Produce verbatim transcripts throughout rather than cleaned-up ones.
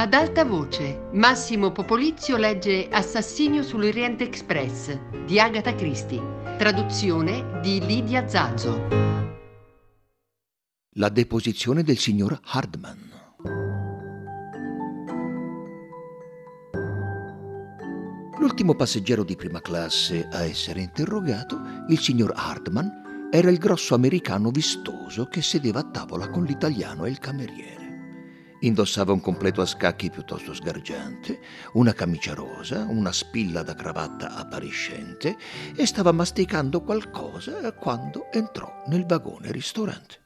Ad alta voce, Massimo Popolizio legge Assassinio sull'Orient Express di Agatha Christie, traduzione di Lidia Zazzo. La deposizione del signor Hardman. L'ultimo passeggero di prima classe a essere interrogato, il signor Hardman, era il grosso americano vistoso che sedeva a tavola con l'italiano e il cameriere. Indossava un completo a scacchi piuttosto sgargiante, una camicia rosa, una spilla da cravatta appariscente e stava masticando qualcosa quando entrò nel vagone ristorante.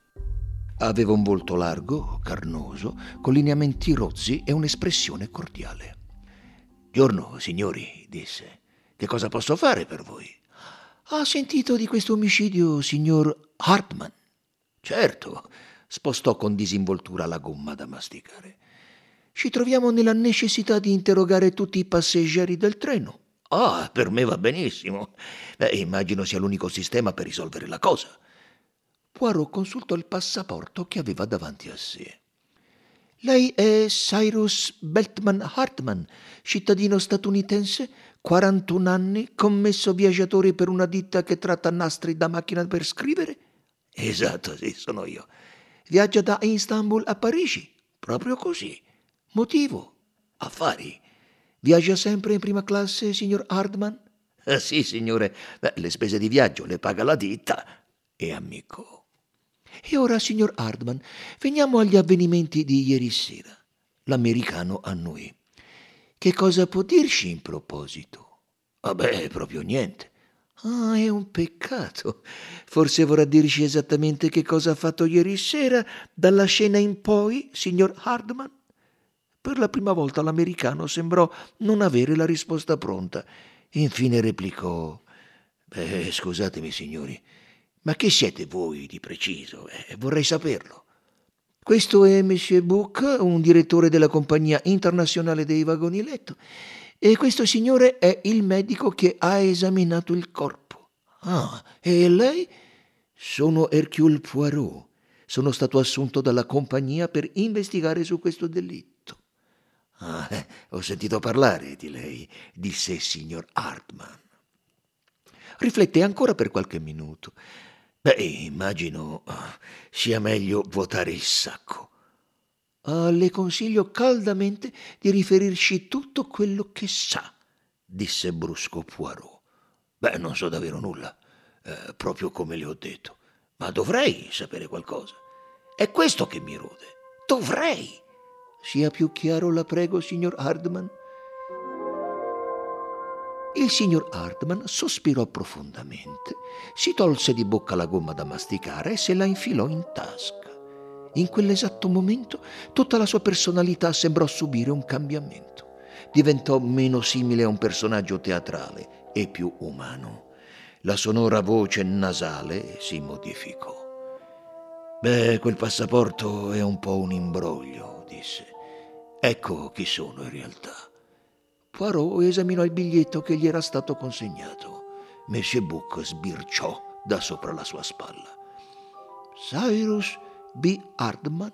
Aveva un volto largo, carnoso, con lineamenti rozzi e un'espressione cordiale. «Giorno, signori», disse. «Che cosa posso fare per voi?» «Ha sentito di questo omicidio, signor Hardman?» «Certo», spostò con disinvoltura la gomma da masticare. «Ci troviamo nella necessità di interrogare tutti i passeggeri del treno». «Ah, per me va benissimo. Beh, immagino sia l'unico sistema per risolvere la cosa». Poirot consultò il passaporto che aveva davanti a sé. «Lei è Cyrus Beltman Hardman, cittadino statunitense, quarantuno anni, commesso viaggiatore per una ditta che tratta nastri da macchina per scrivere?» «Esatto, sì, sono io». «Viaggia da Istanbul a Parigi?» «Proprio così». «Motivo?» «Affari». «Viaggia sempre in prima classe, signor Hardman?» «Ah, sì, signore. Beh, le spese di viaggio le paga la ditta». «E amico». «E ora, signor Hardman, veniamo agli avvenimenti di ieri sera». L'americano annuì. «Che cosa può dirci in proposito?» «Vabbè, proprio niente». «Ah, è un peccato. Forse vorrà dirci esattamente che cosa ha fatto ieri sera, dalla scena in poi, signor Hardman?» Per la prima volta l'americano sembrò non avere la risposta pronta. Infine replicò: «Beh, scusatemi, signori, ma chi siete voi di preciso? Eh, vorrei saperlo». «Questo è Monsieur Bouc, un direttore della compagnia internazionale dei vagoni letto. E questo signore è il medico che ha esaminato il corpo». «Ah, e lei?» «Sono Hercule Poirot. Sono stato assunto dalla compagnia per investigare su questo delitto». «Ah, eh, ho sentito parlare di lei», disse il signor Hardman. Riflette ancora per qualche minuto. «Beh, immagino sia meglio vuotare il sacco». Uh, «Le consiglio caldamente di riferirci tutto quello che sa», disse brusco Poirot. «Beh, non so davvero nulla, eh, proprio come le ho detto, ma dovrei sapere qualcosa. È questo che mi rode. Dovrei». «Sia più chiaro, la prego, signor Hardman». Il signor Hardman sospirò profondamente, si tolse di bocca la gomma da masticare e se la infilò in tasca. In quell'esatto momento tutta la sua personalità sembrò subire un cambiamento. Diventò meno simile a un personaggio teatrale e più umano. La sonora voce nasale si modificò. «Beh, quel passaporto è un po' un imbroglio», disse. «Ecco chi sono in realtà». Poirot esaminò il biglietto che gli era stato consegnato. Monsieur Bouc sbirciò da sopra la sua spalla. «Cyrus B. Hardman,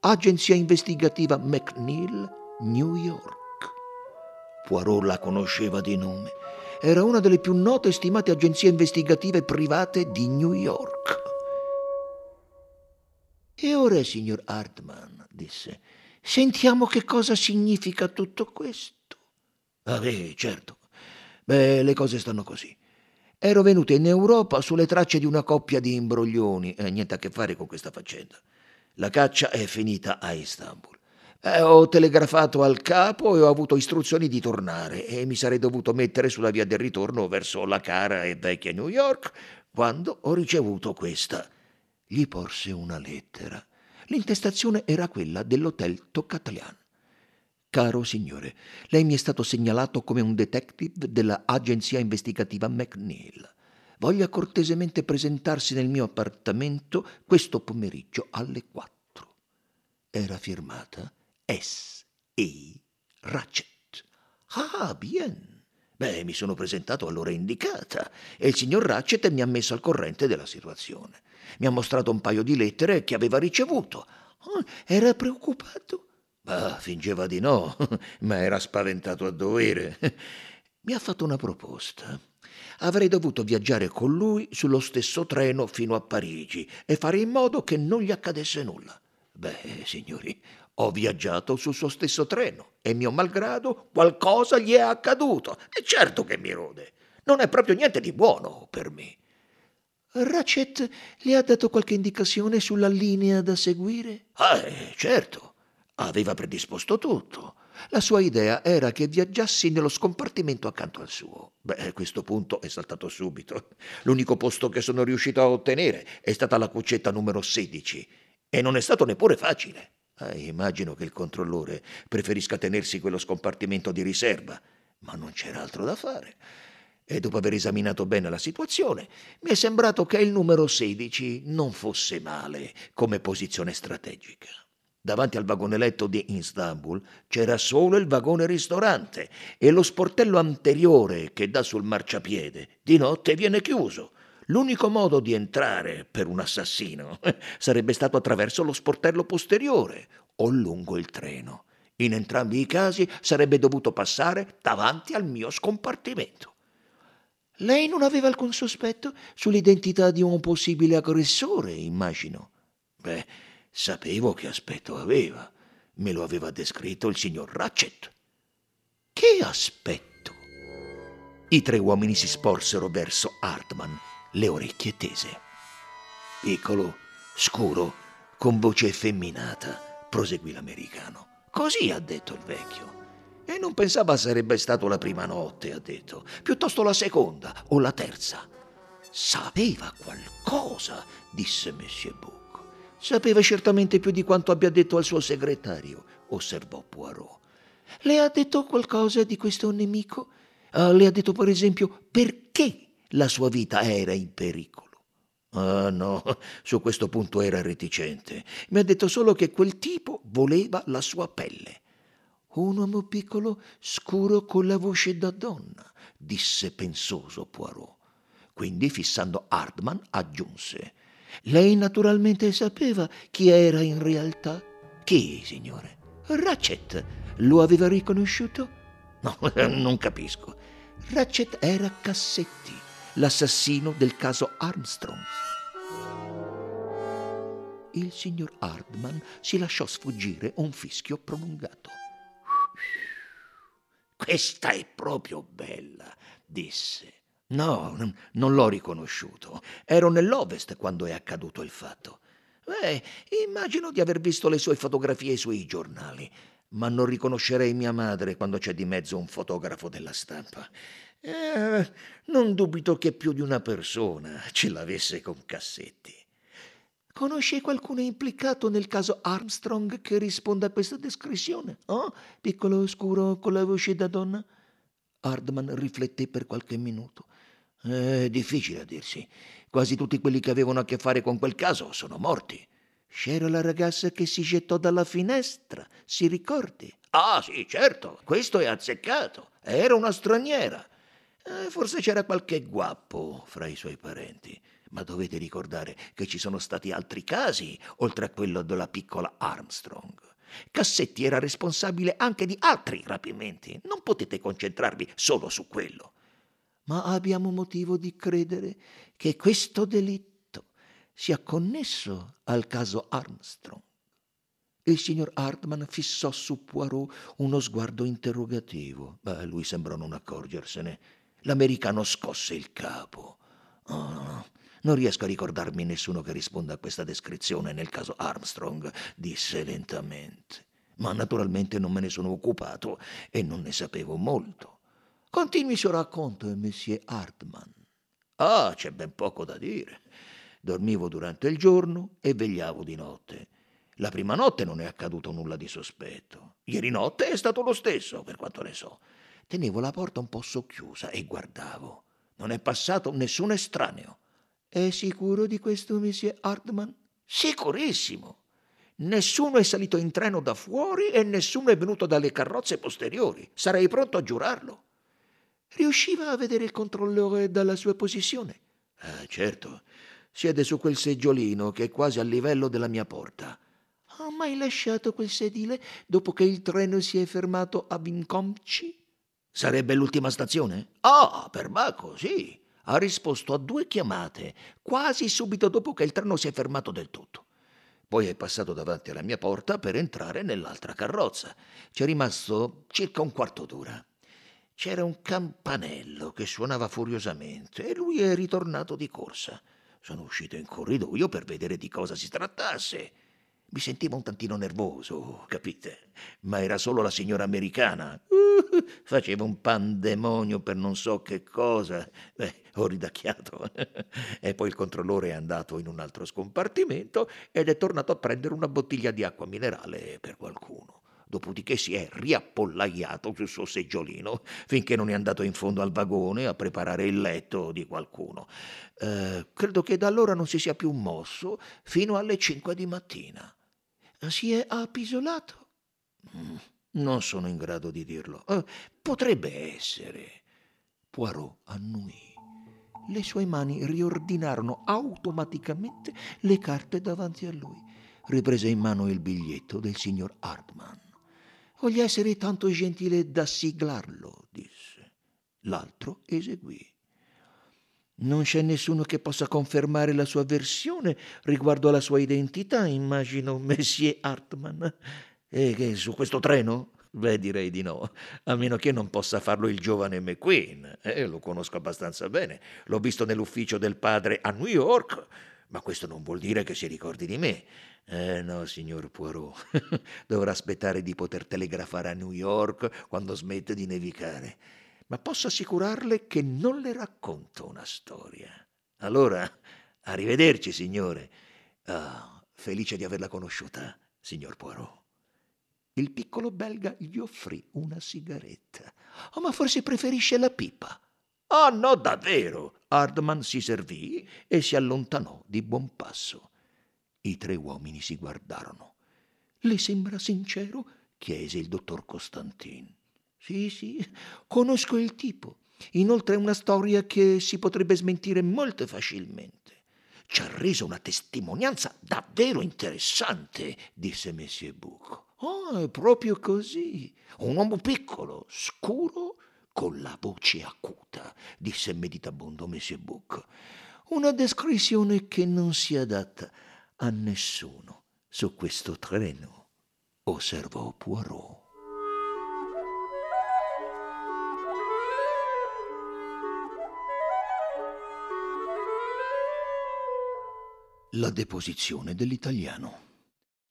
agenzia investigativa McNeil, New York». Poirot la conosceva di nome. Era una delle più note e stimate agenzie investigative private di New York. «E ora, signor Hardman», disse, «sentiamo che cosa significa tutto questo». «Ah, beh, certo. Beh, le cose stanno così. Ero venuto in Europa sulle tracce di una coppia di imbroglioni, eh, niente a che fare con questa faccenda. La caccia è finita a Istanbul. Eh, ho telegrafato al capo e ho avuto istruzioni di tornare e mi sarei dovuto mettere sulla via del ritorno verso la cara e vecchia New York quando ho ricevuto questa». Gli porse una lettera. L'intestazione era quella dell'hotel Tokatlian. «Caro signore, lei mi è stato segnalato come un detective dell'agenzia investigativa McNeil. Voglia cortesemente presentarsi nel mio appartamento questo pomeriggio alle quattro. Era firmata S. E. Ratchet. «Ah, bien. Beh, mi sono presentato all'ora indicata e il signor Ratchet mi ha messo al corrente della situazione. Mi ha mostrato un paio di lettere che aveva ricevuto. Oh, era preoccupato. Bah, fingeva di no, ma era spaventato a dovere. Mi ha fatto una proposta. Avrei dovuto viaggiare con lui sullo stesso treno fino a Parigi e fare in modo che non gli accadesse nulla. Beh, signori, ho viaggiato sul suo stesso treno e mio malgrado qualcosa gli è accaduto. E certo che mi rode. Non è proprio niente di buono per me. Ratchet le ha dato qualche indicazione sulla linea da seguire? Ah, certo. Aveva predisposto tutto. La sua idea era che viaggiassi nello scompartimento accanto al suo. Beh, questo punto è saltato subito. L'unico posto che sono riuscito a ottenere è stata la cuccetta numero sedici. E non è stato neppure facile. Ah, immagino che il controllore preferisca tenersi quello scompartimento di riserva, ma non c'era altro da fare. E dopo aver esaminato bene la situazione, mi è sembrato che il numero sedici non fosse male come posizione strategica. Davanti al vagone letto di Istanbul c'era solo il vagone ristorante e lo sportello anteriore che dà sul marciapiede di notte viene chiuso. L'unico modo di entrare per un assassino sarebbe stato attraverso lo sportello posteriore o lungo il treno. In entrambi i casi sarebbe dovuto passare davanti al mio scompartimento. Lei non aveva alcun sospetto sull'identità di un possibile aggressore, immagino. Beh, sapevo che aspetto aveva. Me lo aveva descritto il signor Ratchet. Che aspetto? I tre uomini si sporsero verso Hardman, le orecchie tese. Piccolo, scuro, con voce effeminata, proseguì l'americano. Così ha detto il vecchio. E non pensava sarebbe stato la prima notte, ha detto, piuttosto la seconda o la terza. Sapeva qualcosa, disse Monsieur Bouc. Sapeva certamente più di quanto abbia detto al suo segretario, osservò Poirot. Le ha detto qualcosa di questo nemico? Uh, le ha detto, per esempio, perché la sua vita era in pericolo? Ah no, su questo punto era reticente. Mi ha detto solo che quel tipo voleva la sua pelle. «Un uomo piccolo, scuro, con la voce da donna», disse pensoso Poirot. Quindi, fissando Hardman, aggiunse «Lei naturalmente sapeva chi era in realtà?» «Chi, signore?» «Ratchet. Lo aveva riconosciuto?» «No, non capisco. Ratchet era Cassetti, l'assassino del caso Armstrong». Il signor Hardman si lasciò sfuggire un fischio prolungato. «Questa è proprio bella», disse. «No, n- non l'ho riconosciuto. Ero nell'Ovest quando è accaduto il fatto. Beh, immagino di aver visto le sue fotografie sui giornali, ma non riconoscerei mia madre quando c'è di mezzo un fotografo della stampa. Eh, non dubito che più di una persona ce l'avesse con Cassetti». «Conosce qualcuno implicato nel caso Armstrong che risponda a questa descrizione? Oh, piccolo scuro con la voce da donna?» Hardman rifletté per qualche minuto. «È difficile a dirsi. Quasi tutti quelli che avevano a che fare con quel caso sono morti. C'era la ragazza che si gettò dalla finestra, si ricordi?» «Ah, sì, certo. Questo è azzeccato. Era una straniera. Eh, forse c'era qualche guappo fra i suoi parenti». Ma dovete ricordare che ci sono stati altri casi, oltre a quello della piccola Armstrong. Cassetti era responsabile anche di altri rapimenti. Non potete concentrarvi solo su quello. Ma abbiamo motivo di credere che questo delitto sia connesso al caso Armstrong. Il signor Hardman fissò su Poirot uno sguardo interrogativo. Ma lui sembrò non accorgersene. L'americano scosse il capo. Oh, no, no. «Non riesco a ricordarmi nessuno che risponda a questa descrizione nel caso Armstrong», disse lentamente. «Ma naturalmente non me ne sono occupato e non ne sapevo molto. Continui il suo racconto, Monsieur Hardman». «Ah, c'è ben poco da dire. Dormivo durante il giorno e vegliavo di notte. La prima notte non è accaduto nulla di sospetto. Ieri notte è stato lo stesso, per quanto ne so. Tenevo la porta un po' socchiusa e guardavo. Non è passato nessun estraneo». «È sicuro di questo, Monsieur Hardman?» «Sicurissimo! Nessuno è salito in treno da fuori e nessuno è venuto dalle carrozze posteriori. Sarei pronto a giurarlo». «Riusciva a vedere il controllore dalla sua posizione?» «Ah, certo. Siede su quel seggiolino che è quasi a livello della mia porta». ha mai lasciato quel sedile dopo che il treno si è fermato a Vincomci? Sarebbe l'ultima stazione? Ah, per Baco, sì. Ha risposto a due chiamate, quasi subito dopo che il treno si è fermato del tutto. Poi è passato davanti alla mia porta per entrare nell'altra carrozza. Ci è rimasto circa un quarto d'ora. C'era un campanello che suonava furiosamente e lui è ritornato di corsa. Sono uscito in corridoio per vedere di cosa si trattasse. Mi sentivo un tantino nervoso, capite? Ma era solo la signora americana. Uh, faceva un pandemonio per non so che cosa. Beh, ho ridacchiato. E poi il controllore è andato in un altro scompartimento ed è tornato a prendere una bottiglia di acqua minerale per qualcuno. Dopodiché si è riappollaiato sul suo seggiolino finché non è andato in fondo al vagone a preparare il letto di qualcuno. Eh, credo che da allora non si sia più mosso fino alle cinque di mattina. Si è appisolato? Non sono in grado di dirlo. Eh, potrebbe essere. Poirot annuì. Le sue mani riordinarono automaticamente le carte davanti a lui. Riprese in mano il biglietto del signor Hardman. «Voglio essere tanto gentile da siglarlo», disse. L'altro eseguì. «Non c'è nessuno che possa confermare la sua versione riguardo alla sua identità, immagino, Monsieur Hardman. E che su questo treno? Beh, direi di no, a meno che non possa farlo il giovane McQueen. Eh, lo conosco abbastanza bene, l'ho visto nell'ufficio del padre a New York». Ma questo non vuol dire che si ricordi di me. Eh no, signor Poirot, dovrà aspettare di poter telegrafare a New York quando smette di nevicare. Ma posso assicurarle che non le racconto una storia. Allora, arrivederci, signore. Ah, felice di averla conosciuta, signor Poirot. Il piccolo belga gli offrì una sigaretta. Oh, ma forse preferisce la pipa. «Ah, oh, no, davvero!» Hardman si servì e si allontanò di buon passo. I tre uomini si guardarono. «Le sembra sincero?» chiese il dottor Costantin. «Sì, sì, conosco il tipo. Inoltre è una storia che si potrebbe smentire molto facilmente». «Ci ha reso una testimonianza davvero interessante», disse Monsieur Bouc. «Oh, è proprio così. Un uomo piccolo, scuro, con la voce acuta», disse meditabondo Monsieur Bouc. «Una descrizione che non si adatta a nessuno su questo treno», osservò Poirot. La deposizione dell'italiano.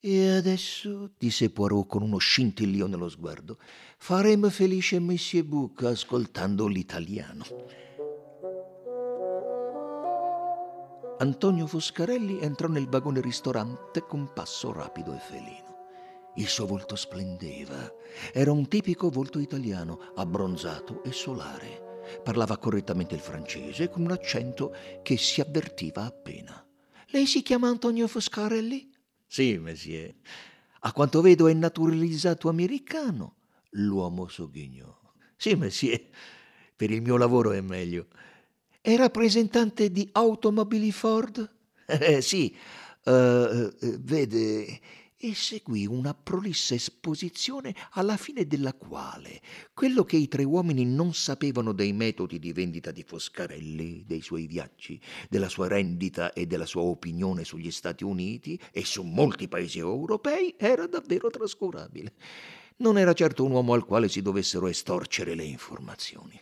«E adesso», disse Poirot con uno scintillio nello sguardo, «faremo felice Monsieur Bouc ascoltando l'italiano». Antonio Foscarelli entrò nel vagone ristorante con passo rapido e felino. Il suo volto splendeva. Era un tipico volto italiano, abbronzato e solare. Parlava correttamente il francese con un accento che si avvertiva appena. «Lei si chiama Antonio Foscarelli?» «Sì, monsieur. A quanto vedo è naturalizzato americano», l'uomo sogghignò. «Sì, monsieur. Per il mio lavoro è meglio». «È rappresentante di automobili Ford?» eh, «Sì. Uh, vede...» E seguì una prolissa esposizione alla fine della quale quello che i tre uomini non sapevano dei metodi di vendita di Foscarelli, dei suoi viaggi, della sua rendita e della sua opinione sugli Stati Uniti e su molti paesi europei era davvero trascurabile. Non era certo un uomo al quale si dovessero estorcere le informazioni.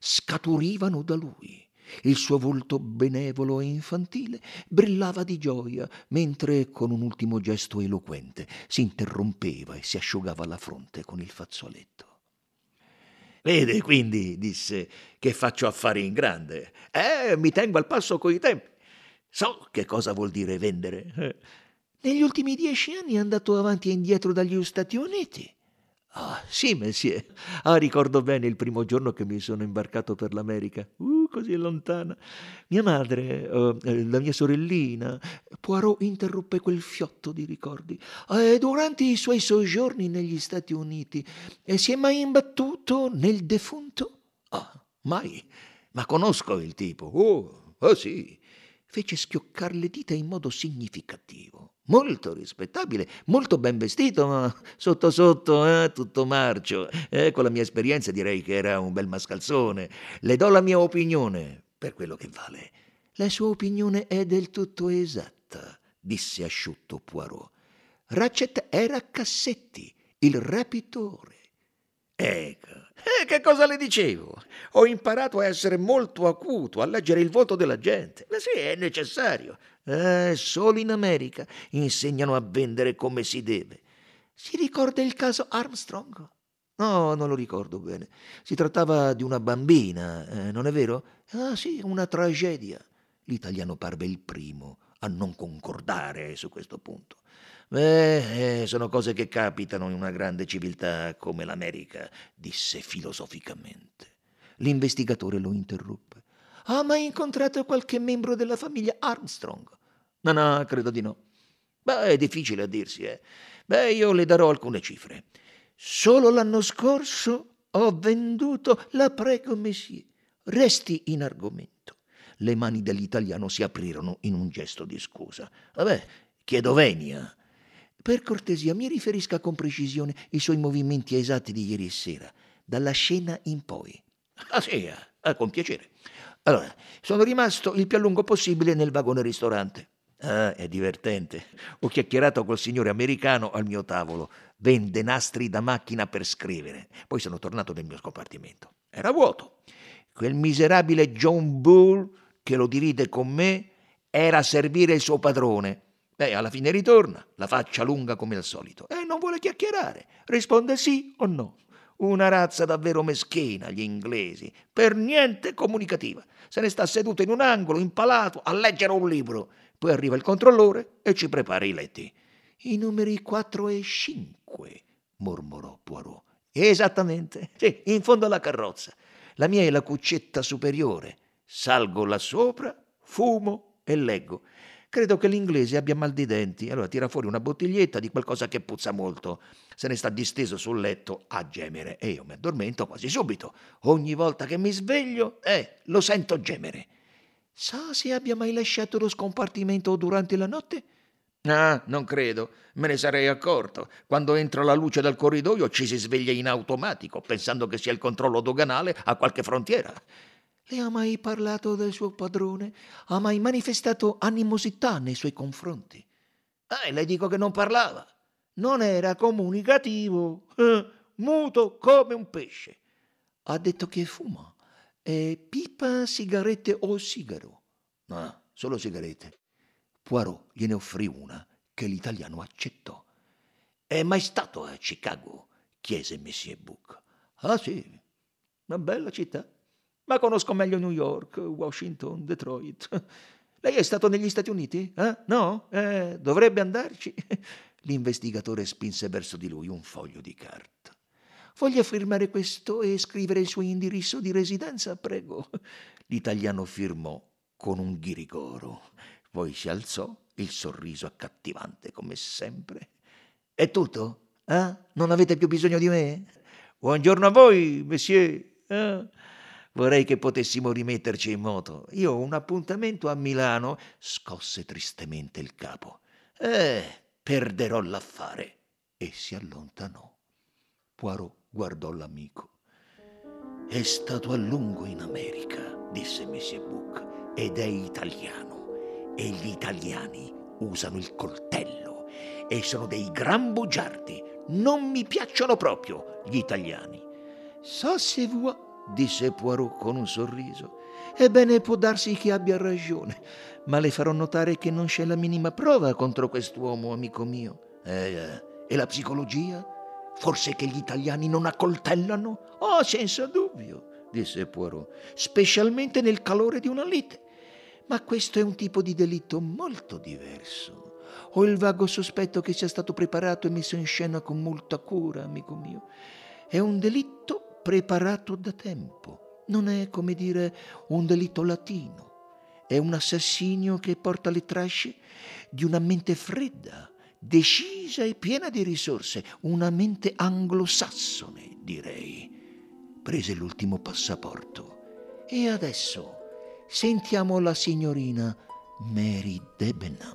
Scaturivano da lui. Il suo volto benevolo e infantile brillava di gioia, mentre con un ultimo gesto eloquente si interrompeva e si asciugava la fronte con il fazzoletto. «Vede, quindi», disse, «che faccio affari in grande. Eh, mi tengo al passo coi tempi. So che cosa vuol dire vendere». «Negli ultimi dieci anni è andato avanti e indietro dagli Stati Uniti?» «Ah, sì, monsieur. Ah, ricordo bene il primo giorno che mi sono imbarcato per l'America. Uh, così lontana. Mia madre, uh, la mia sorellina...» Poirot interruppe quel fiotto di ricordi. Eh, «Durante i suoi soggiorni negli Stati Uniti, eh, si è mai imbattuto nel defunto?» «Ah, mai. Ma conosco il tipo. Oh, oh sì. fece schioccar le dita in modo significativo. Molto rispettabile, molto ben vestito, ma sotto sotto, eh, tutto marcio. Eh, con la mia esperienza direi che era un bel mascalzone. Le do la mia opinione, per quello che vale. La sua opinione è del tutto esatta, disse asciutto Poirot. Ratchet era Cassetti, il rapitore. Ecco, eh, che cosa le dicevo? Ho imparato a essere molto acuto, a leggere il voto della gente. Ma sì, è necessario. Eh, solo in America insegnano a vendere come si deve. Si ricorda il caso Armstrong? No, non lo ricordo bene. Si trattava di una bambina, eh, non è vero? Ah sì, una tragedia. L'italiano parve il primo a non concordare su questo punto. Beh, eh, sono cose che capitano in una grande civiltà come l'America, disse filosoficamente. L'investigatore lo interruppe. Ha mai incontrato qualche membro della famiglia Armstrong? No, no, credo di no. Beh, è difficile a dirsi, eh. Beh, io le darò alcune cifre. Solo l'anno scorso ho venduto, la prego, Messie, resti in argomento. Le mani dell'italiano si aprirono in un gesto di scusa. Vabbè, chiedo venia. Per cortesia, mi riferisca con precisione i suoi movimenti esatti di ieri sera, dalla scena in poi. Ah sì, ah, con piacere. Allora, sono rimasto il più a lungo possibile nel vagone ristorante. Ah, è divertente. Ho chiacchierato col signore americano al mio tavolo. Vende nastri da macchina per scrivere. Poi sono tornato nel mio scompartimento. Era vuoto. Quel miserabile John Bull, che lo diride con me, era a servire il suo padrone. Beh, alla fine ritorna, la faccia lunga come al solito. E eh, non vuole chiacchierare, risponde sì o no. Una razza davvero meschina, gli inglesi, per niente comunicativa. Se ne sta seduto in un angolo, impalato, a leggere un libro. Poi arriva il controllore e ci prepara i letti. I numeri quattro e cinque, mormorò Poirot. Esattamente, sì, in fondo alla carrozza. La mia è la cuccetta superiore. Salgo là sopra, fumo e leggo. Credo che l'inglese abbia mal di denti, allora tira fuori una bottiglietta di qualcosa che puzza molto. Se ne sta disteso sul letto a gemere e io mi addormento quasi subito. Ogni volta che mi sveglio, eh, lo sento gemere. Sa se abbia mai lasciato lo scompartimento durante la notte? Ah, non credo, me ne sarei accorto. Quando entra la luce dal corridoio ci si sveglia in automatico, pensando che sia il controllo doganale a qualche frontiera. Le ha mai parlato del suo padrone? Ha mai manifestato animosità nei suoi confronti? Eh, le dico che non parlava. Non era comunicativo, eh, muto come un pesce. Ha detto che fuma. E pipa, sigarette o sigaro? No, solo sigarette. Poirot gliene offrì una, che l'italiano accettò. È mai stato a Chicago? Chiese Monsieur Bouc. Ah sì, una bella città. Ma conosco meglio New York, Washington, Detroit. Lei è stato negli Stati Uniti? Eh? No? Eh, dovrebbe andarci. L'investigatore spinse verso di lui un foglio di carta. Voglio firmare questo e scrivere il suo indirizzo di residenza, prego. L'italiano firmò con un ghirigoro. Poi si alzò, il sorriso accattivante come sempre. È tutto? Eh? Non avete più bisogno di me? Buongiorno a voi, monsieur. Eh? Vorrei che potessimo rimetterci in moto. Io ho un appuntamento a Milano. Scosse tristemente il capo. Eh, perderò l'affare. E si allontanò. Poirot guardò l'amico. È stato a lungo in America, disse Monsieur Bouc, ed è italiano. E gli italiani usano il coltello. E sono dei gran bugiardi. Non mi piacciono proprio gli italiani. So se vuoi, disse Poirot con un sorriso. Ebbene, può darsi che abbia ragione, ma le farò notare che non c'è la minima prova contro quest'uomo, amico mio. Eh, e la psicologia? Forse che gli italiani non accoltellano? Oh, senza dubbio, disse Poirot, specialmente nel calore di una lite. Ma questo è un tipo di delitto molto diverso. Ho il vago sospetto che sia stato preparato e messo in scena con molta cura, amico mio. È un delitto preparato da tempo, non è, come dire, un delitto latino, è un assassinio che porta le tracce di una mente fredda, decisa e piena di risorse, una mente anglosassone, direi. Prese l'ultimo passaporto. E adesso sentiamo la signorina Mary Debenham.